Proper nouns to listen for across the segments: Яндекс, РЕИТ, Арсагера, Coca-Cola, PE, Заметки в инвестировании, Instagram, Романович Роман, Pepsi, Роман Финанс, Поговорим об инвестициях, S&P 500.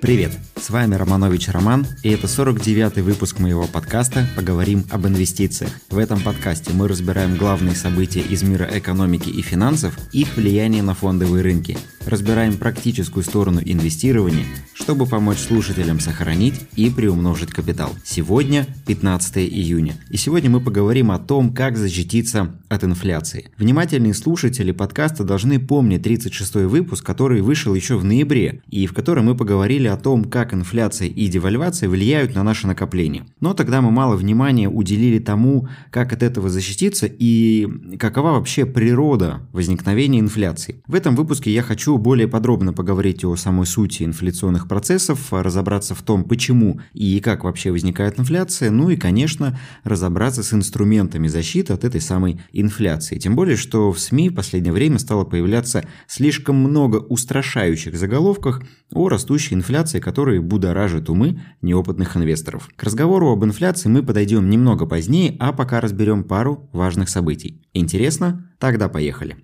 Привет, с вами Романович Роман, и это 49-й выпуск моего подкаста «Поговорим об инвестициях». В этом подкасте мы разбираем главные события из мира экономики и финансов, их влияние на фондовые рынки. Разбираем практическую сторону инвестирования, чтобы помочь слушателям сохранить и приумножить капитал. Сегодня 15 июня, и сегодня мы поговорим о том, как защититься от инфляции. Внимательные слушатели подкаста должны помнить 36-й выпуск, который вышел еще в ноябре, и в котором мы поговорили о том, как инфляция и девальвация влияют на наше накопление. Но тогда мы мало внимания уделили тому, как от этого защититься и какова вообще природа возникновения инфляции. В этом выпуске я хочу более подробно поговорить о самой сути инфляционных процессов, разобраться в том, почему и как вообще возникает инфляция, ну и, конечно, разобраться с инструментами защиты от этой самой инфляции. Тем более, что в СМИ в последнее время стало появляться слишком много устрашающих заголовков о растущей инфляции, которые будоражат умы неопытных инвесторов. К разговору об инфляции мы подойдем немного позднее, а пока разберем пару важных событий. Интересно? Тогда поехали.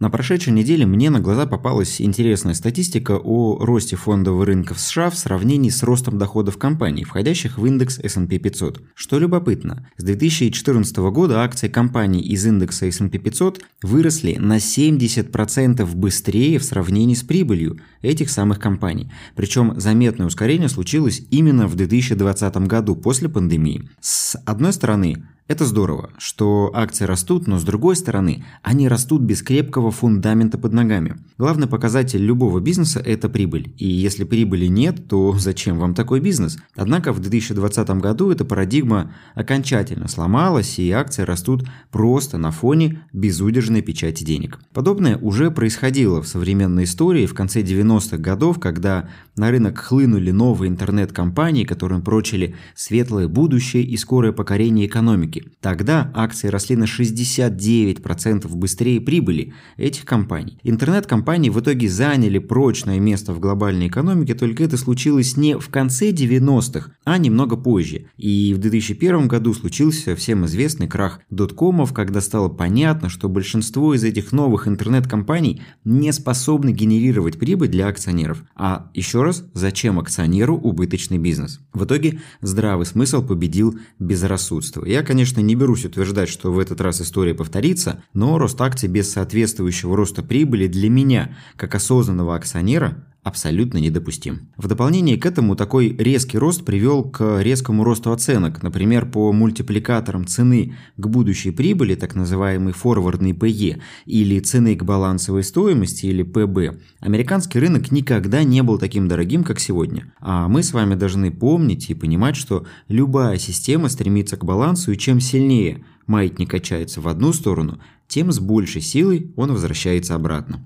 На прошедшей неделе мне на глаза попалась интересная статистика о росте фондового рынка в США в сравнении с ростом доходов компаний, входящих в индекс S&P 500. Что любопытно, с 2014 года акции компаний из индекса S&P 500 выросли на 70% быстрее в сравнении с прибылью этих самых компаний. Причем заметное ускорение случилось именно в 2020 году после пандемии. С одной стороны, это здорово, что акции растут, но с другой стороны, они растут без крепкого фундамента под ногами. Главный показатель любого бизнеса – это прибыль. И если прибыли нет, то зачем вам такой бизнес? Однако в 2020 году эта парадигма окончательно сломалась, и акции растут просто на фоне безудержной печати денег. Подобное уже происходило в современной истории в конце 90-х годов, когда на рынок хлынули новые интернет-компании, которым прочили светлое будущее и скорое покорение экономики. Тогда акции росли на 69% быстрее прибыли этих компаний. Интернет-компании в итоге заняли прочное место в глобальной экономике, только это случилось не в конце 90-х, а немного позже. И в 2001 году случился всем известный крах доткомов, когда стало понятно, что большинство из этих новых интернет-компаний не способны генерировать прибыль для акционеров. А еще раз, зачем акционеру убыточный бизнес? В итоге здравый смысл победил безрассудство. Я, конечно, не берусь утверждать, что в этот раз история повторится, но рост акций без соответствующего роста прибыли для меня, как осознанного акционера, абсолютно недопустим. В дополнение к этому такой резкий рост привел к резкому росту оценок. Например, по мультипликаторам цены к будущей прибыли, так называемый форвардный PE, или цены к балансовой стоимости, или ПБ, американский рынок никогда не был таким дорогим, как сегодня. А мы с вами должны помнить и понимать, что любая система стремится к балансу, и чем сильнее маятник качается в одну сторону, тем с большей силой он возвращается обратно.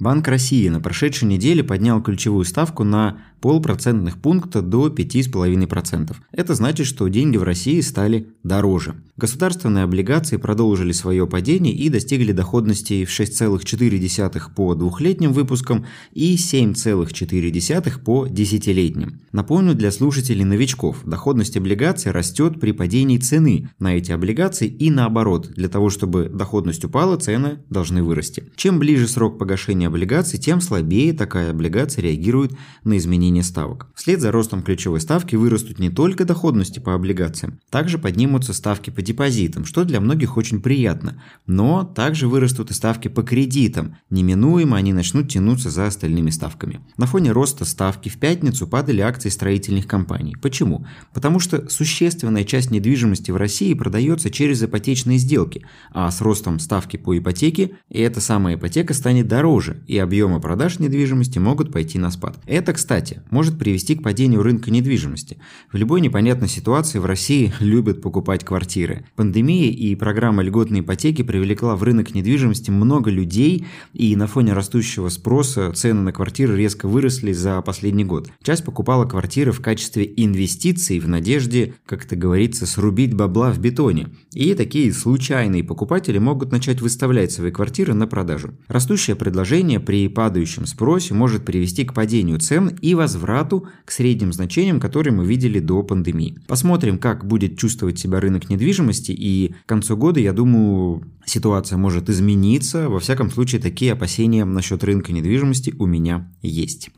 Банк России на прошедшей неделе поднял ключевую ставку на 0,5% пункта до 5,5%. Это значит, что деньги в России стали дороже. Государственные облигации продолжили свое падение и достигли доходности в 6,4 по двухлетним выпускам и 7,4 по десятилетним. Напомню для слушателей-новичков, доходность облигаций растет при падении цены на эти облигации и наоборот. Для того, чтобы доходность упала, цены должны вырасти. Чем ближе срок погашения облигаций, тем слабее такая облигация реагирует на изменения ставок. Вслед за ростом ключевой ставки вырастут не только доходности по облигациям, также поднимутся ставки по депозитам, что для многих очень приятно, но также вырастут и ставки по кредитам, неминуемо они начнут тянуться за остальными ставками. На фоне роста ставки в пятницу падали акции строительных компаний. Почему? Потому что существенная часть недвижимости в России продается через ипотечные сделки, а с ростом ставки по ипотеке эта самая ипотека станет дороже, и объемы продаж недвижимости могут пойти на спад. Это, кстати, может привести к падению рынка недвижимости. В любой непонятной ситуации в России любят покупать квартиры. Пандемия и программа льготной ипотеки привлекла в рынок недвижимости много людей, и на фоне растущего спроса цены на квартиры резко выросли за последний год. Часть покупала квартиры в качестве инвестиций в надежде, как это говорится, срубить бабла в бетоне. И такие случайные покупатели могут начать выставлять свои квартиры на продажу. Растущее предложение предложение при падающем спросе может привести к падению цен и возврату к средним значениям, которые мы видели до пандемии. Посмотрим, как будет чувствовать себя рынок недвижимости, и к концу года, я думаю, ситуация может измениться. Во всяком случае, такие опасения насчет рынка недвижимости у меня есть.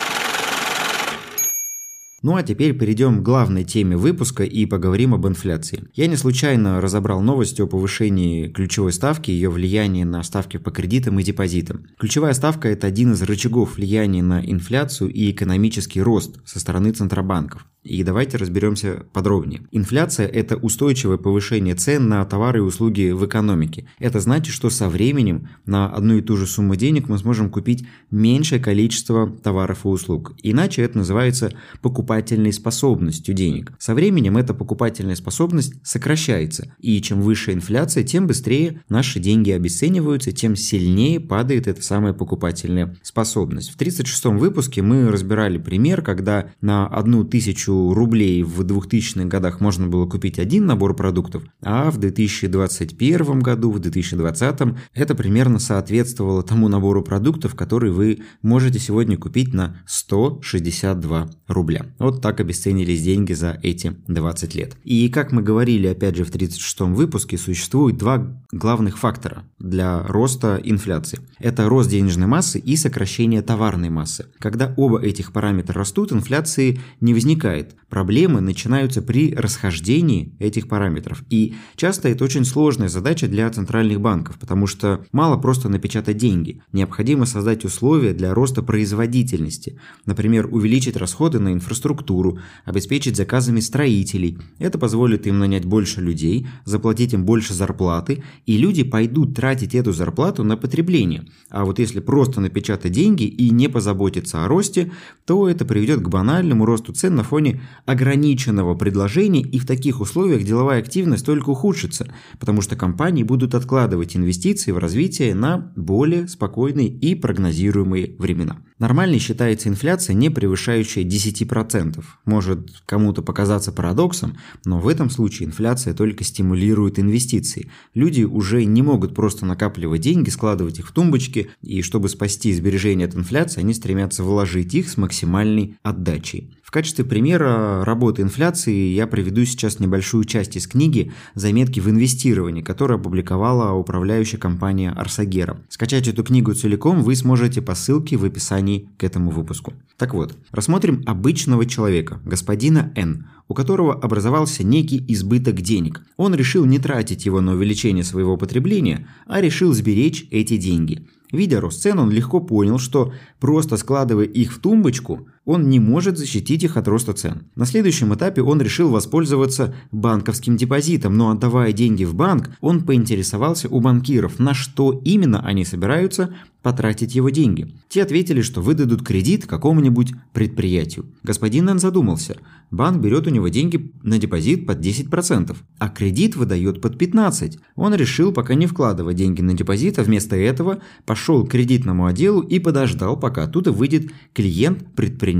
Ну а теперь перейдем к главной теме выпуска и поговорим об инфляции. Я не случайно разобрал новость о повышении ключевой ставки и ее влиянии на ставки по кредитам и депозитам. Ключевая ставка – это один из рычагов влияния на инфляцию и экономический рост со стороны центробанков. И давайте разберемся подробнее. Инфляция – это устойчивое повышение цен на товары и услуги в экономике. Это значит, что со временем на одну и ту же сумму денег мы сможем купить меньшее количество товаров и услуг. Иначе это называется покупательной способностью денег. Со временем эта покупательная способность сокращается. И чем выше инфляция, тем быстрее наши деньги обесцениваются, тем сильнее падает эта самая покупательная способность. В 36-м выпуске мы разбирали пример, когда на 1000 рублей в 2000-х годах можно было купить один набор продуктов, а в 2021 году, в 2020 это примерно соответствовало тому набору продуктов, который вы можете сегодня купить на 162 рубля. Вот так обесценились деньги за эти 20 лет. И как мы говорили, опять же, в 36-м выпуске, существует два главных фактора для роста инфляции. Это рост денежной массы и сокращение товарной массы. Когда оба этих параметра растут, инфляции не возникает. Проблемы начинаются при расхождении этих параметров. И часто это очень сложная задача для центральных банков, потому что мало просто напечатать деньги. Необходимо создать условия для роста производительности. Например, увеличить расходы на инфраструктуру, обеспечить заказами строителей. Это позволит им нанять больше людей, заплатить им больше зарплаты, и люди пойдут тратить эту зарплату на потребление. А вот если просто напечатать деньги и не позаботиться о росте, то это приведет к банальному росту цен на фоне ограниченного предложения, и в таких условиях деловая активность только ухудшится, потому что компании будут откладывать инвестиции в развитие на более спокойные и прогнозируемые времена. Нормальной считается инфляция, не превышающая 10%. Может кому-то показаться парадоксом, но в этом случае инфляция только стимулирует инвестиции. Люди уже не могут просто накапливать деньги, складывать их в тумбочки, и чтобы спасти сбережения от инфляции, они стремятся вложить их с максимальной отдачей. В качестве примера работы инфляции я приведу сейчас небольшую часть из книги «Заметки в инвестировании», которую опубликовала управляющая компания Арсагера. Скачать эту книгу целиком вы сможете по ссылке в описании к этому выпуску. Так вот, рассмотрим обычного человека, господина Н., у которого образовался некий избыток денег. Он решил не тратить его на увеличение своего потребления, а решил сберечь эти деньги. Видя рост цен, он легко понял, что просто складывая их в тумбочку, он не может защитить их от роста цен. На следующем этапе он решил воспользоваться банковским депозитом, но отдавая деньги в банк, он поинтересовался у банкиров, на что именно они собираются потратить его деньги. Те ответили, что выдадут кредит какому-нибудь предприятию. Господин Н задумался. Банк берет у него деньги на депозит под 10%, а кредит выдает под 15%. Он решил пока не вкладывать деньги на депозит, а вместо этого пошел к кредитному отделу и подождал, пока оттуда выйдет клиент-предприниматель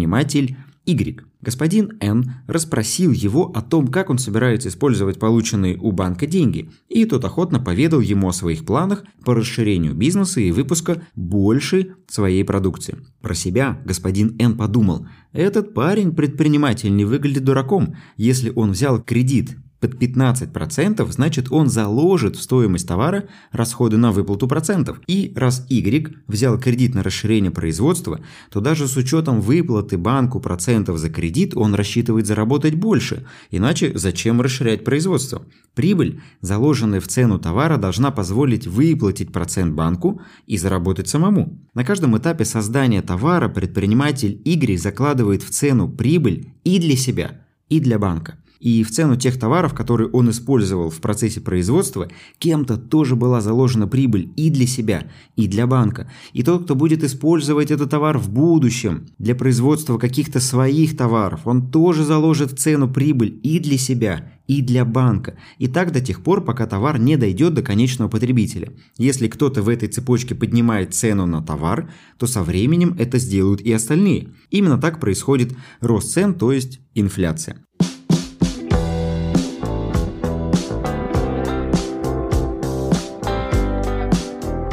Y. Господин Н расспросил его о том, как он собирается использовать полученные у банка деньги, и тот охотно поведал ему о своих планах по расширению бизнеса и выпуска больше своей продукции. Про себя господин Н подумал: этот парень-предприниматель не выглядит дураком, если он взял кредит под 15%, значит, он заложит в стоимость товара расходы на выплату процентов. И раз Y взял кредит на расширение производства, то даже с учетом выплаты банку процентов за кредит он рассчитывает заработать больше, иначе зачем расширять производство? Прибыль, заложенная в цену товара, должна позволить выплатить процент банку и заработать самому. На каждом этапе создания товара предприниматель Y закладывает в цену прибыль и для себя, и для банка. И в цену тех товаров, которые он использовал в процессе производства, кем-то тоже была заложена прибыль и для себя, и для банка. И тот, кто будет использовать этот товар в будущем для производства каких-то своих товаров, он тоже заложит в цену прибыль и для себя, и для банка. И так до тех пор, пока товар не дойдет до конечного потребителя. Если кто-то в этой цепочке поднимает цену на товар, то со временем это сделают и остальные. Именно так происходит рост цен, то есть инфляция.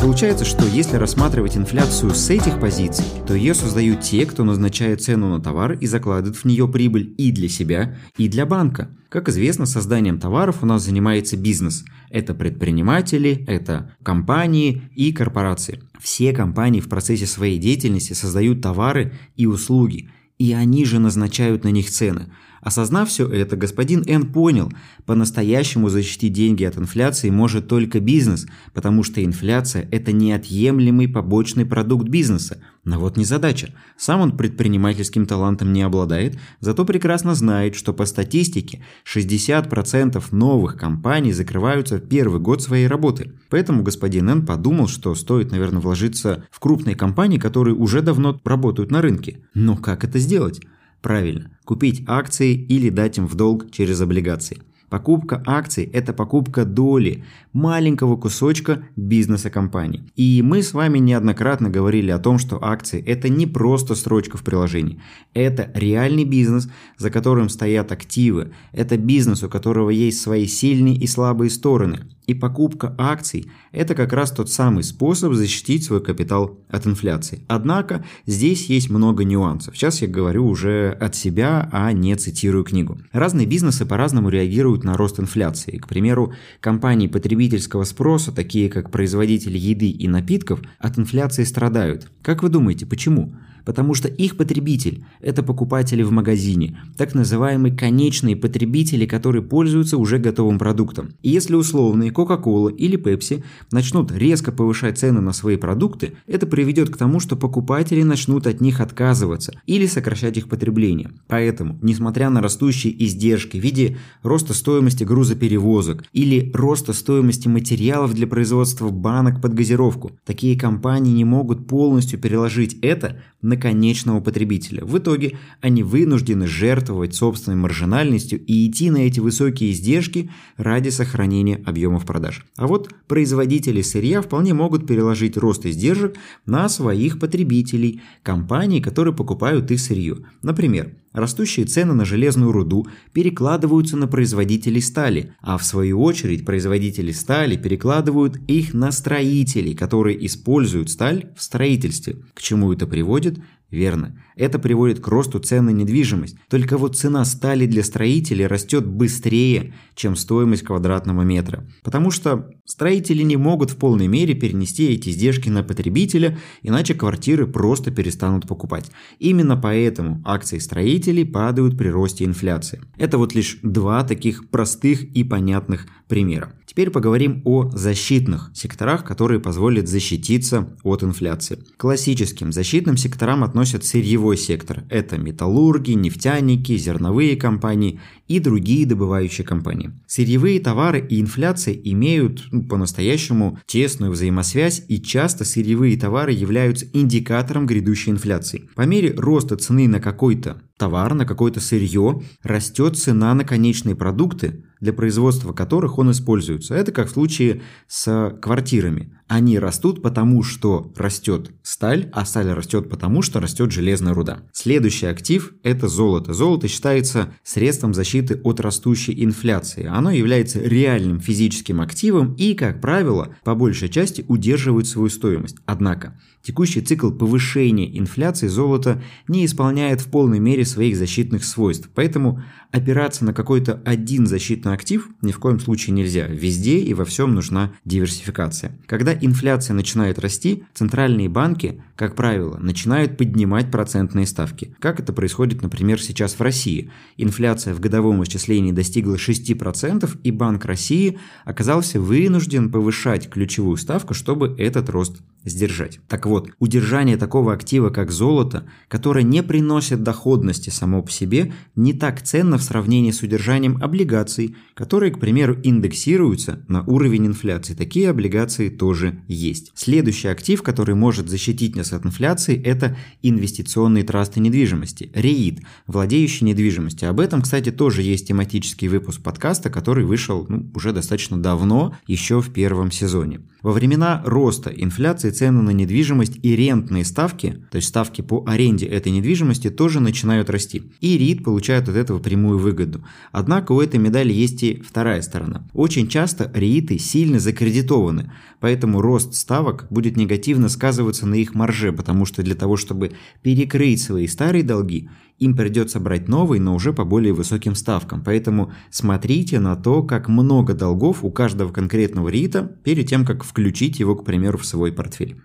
Получается, что если рассматривать инфляцию с этих позиций, то ее создают те, кто назначает цену на товар и закладывает в нее прибыль и для себя, и для банка. Как известно, созданием товаров у нас занимается бизнес. Это предприниматели, это компании и корпорации. Все компании в процессе своей деятельности создают товары и услуги, и они же назначают на них цены. Осознав все это, господин Н понял, по-настоящему защитить деньги от инфляции может только бизнес, потому что инфляция – это неотъемлемый побочный продукт бизнеса. Но вот незадача. Сам он предпринимательским талантом не обладает, зато прекрасно знает, что по статистике 60% новых компаний закрываются в первый год своей работы. Поэтому господин Н подумал, что стоит, наверное, вложиться в крупные компании, которые уже давно работают на рынке. Но как это сделать? Правильно, купить акции или дать им в долг через облигации. Покупка акций – это покупка доли, маленького кусочка бизнеса компании. И мы с вами неоднократно говорили о том, что акции – это не просто строчка в приложении. Это реальный бизнес, за которым стоят активы. Это бизнес, у которого есть свои сильные и слабые стороны. И покупка акций – это как раз тот самый способ защитить свой капитал от инфляции. Однако здесь есть много нюансов. Сейчас я говорю уже от себя, а не цитирую книгу. Разные бизнесы по-разному реагируют на рост инфляции. К примеру, компании потребительского спроса, такие как производители еды и напитков, от инфляции страдают. Как вы думаете, почему? Потому что их потребитель – это покупатели в магазине, так называемые конечные потребители, которые пользуются уже готовым продуктом. И если условные Coca-Cola или Pepsi начнут резко повышать цены на свои продукты, это приведет к тому, что покупатели начнут от них отказываться или сокращать их потребление. Поэтому, несмотря на растущие издержки в виде роста стоимости грузоперевозок или роста стоимости материалов для производства банок под газировку, такие компании не могут полностью переложить это на конечного потребителя. В итоге они вынуждены жертвовать собственной маржинальностью и идти на эти высокие издержки ради сохранения объемов продаж. А вот производители сырья вполне могут переложить рост издержек на своих потребителей, компаний, которые покупают их сырье. Например, растущие цены на железную руду перекладываются на производителей стали, а в свою очередь производители стали перекладывают их на строителей, которые используют сталь в строительстве. К чему это приводит? Верно. Это приводит к росту цен на недвижимость. Только вот цена стали для строителей растет быстрее, чем стоимость квадратного метра. Потому что строители не могут в полной мере перенести эти издержки на потребителя, иначе квартиры просто перестанут покупать. Именно поэтому акции строителей падают при росте инфляции. Это вот лишь два таких простых и понятных примера. Теперь поговорим о защитных секторах, которые позволят защититься от инфляции. К классическим защитным секторам относят сырьевой сектор. Это металлурги, нефтяники, зерновые компании и другие добывающие компании. Сырьевые товары и инфляция имеют по-настоящему тесную взаимосвязь, и часто сырьевые товары являются индикатором грядущей инфляции. По мере роста цены на какой-то товар, на какое-то сырье, растет цена на конечные продукты, для производства которых он используется. Это как в случае с квартирами. Они растут, потому что растет сталь, а сталь растет, потому что растет железная руда. Следующий актив – это золото. Золото считается средством защиты от растущей инфляции. Оно является реальным физическим активом и, как правило, по большей части удерживает свою стоимость. Однако текущий цикл повышения инфляции золота не исполняет в полной мере своих защитных свойств, поэтому опираться на какой-то один защитный актив ни в коем случае нельзя. Везде и во всем нужна диверсификация. Когда инфляция начинает расти, центральные банки, как правило, начинают поднимать процентные ставки. Как это происходит, например, сейчас в России. Инфляция в годовом исчислении достигла 6%, и Банк России оказался вынужден повышать ключевую ставку, чтобы этот рост сдержать. Так вот, удержание такого актива, как золото, которое не приносит доходности само по себе, не так ценно в сравнении с удержанием облигаций, которые, к примеру, индексируются на уровень инфляции. Такие облигации тоже есть. Следующий актив, который может защитить нас от инфляции, это инвестиционные трасты недвижимости, РЕИТ, владеющие недвижимостью. Об этом, кстати, тоже есть тематический выпуск подкаста, который вышел уже достаточно давно, еще в первом сезоне. Во времена роста инфляции цены на недвижимость и рентные ставки, то есть ставки по аренде этой недвижимости, тоже начинают расти. И РИТ получает от этого прямую выгоду. Однако у этой медали есть и вторая сторона. Очень часто РИИТы сильно закредитованы, поэтому рост ставок будет негативно сказываться на их марже, потому что для того, чтобы перекрыть свои старые долги, им придется брать новый, но уже по более высоким ставкам. Поэтому смотрите на то, как много долгов у каждого конкретного РИИТа перед тем, как включить его, к примеру, в свой портфель.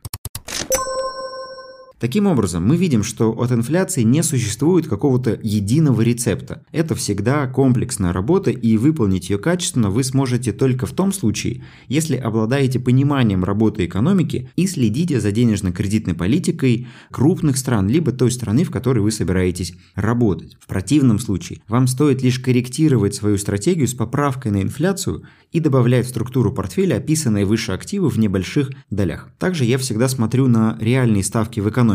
Таким образом, мы видим, что от инфляции не существует какого-то единого рецепта. Это всегда комплексная работа, и выполнить ее качественно вы сможете только в том случае, если обладаете пониманием работы экономики и следите за денежно-кредитной политикой крупных стран, либо той страны, в которой вы собираетесь работать. В противном случае вам стоит лишь корректировать свою стратегию с поправкой на инфляцию и добавлять в структуру портфеля описанные выше активы в небольших долях. Также я всегда смотрю на реальные ставки в экономике.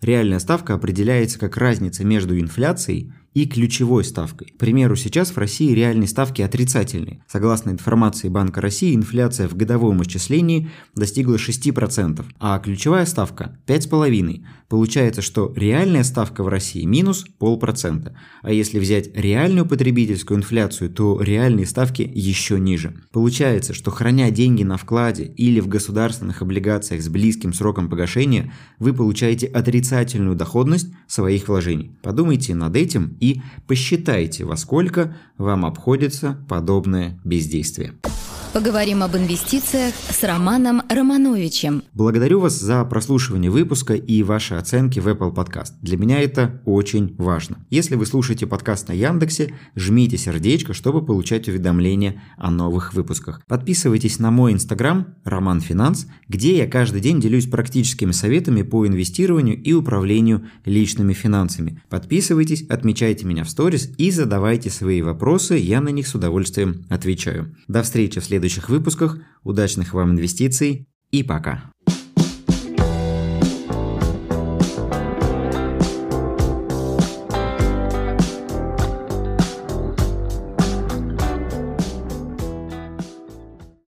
Реальная ставка определяется как разница между инфляцией и ключевой ставкой. К примеру, сейчас в России реальные ставки отрицательные. Согласно информации Банка России, инфляция в годовом исчислении достигла 6%, а ключевая ставка 5,5%. Получается, что реальная ставка в России минус 0,5%. А если взять реальную потребительскую инфляцию, то реальные ставки еще ниже. Получается, что храня деньги на вкладе или в государственных облигациях с близким сроком погашения, вы получаете отрицательную доходность своих вложений. Подумайте над этим и посчитайте, во сколько вам обходится подобное бездействие. Поговорим об инвестициях с Романом Романовичем. Благодарю вас за прослушивание выпуска и ваши оценки в Apple Podcast. Для меня это очень важно. Если вы слушаете подкаст на Яндексе, жмите сердечко, чтобы получать уведомления о новых выпусках. Подписывайтесь на мой Instagram Роман Финанс, где я каждый день делюсь практическими советами по инвестированию и управлению личными финансами. Подписывайтесь, отмечайте меня в сторис и задавайте свои вопросы, я на них с удовольствием отвечаю. До встречи в следующих выпусках, удачных вам инвестиций и пока!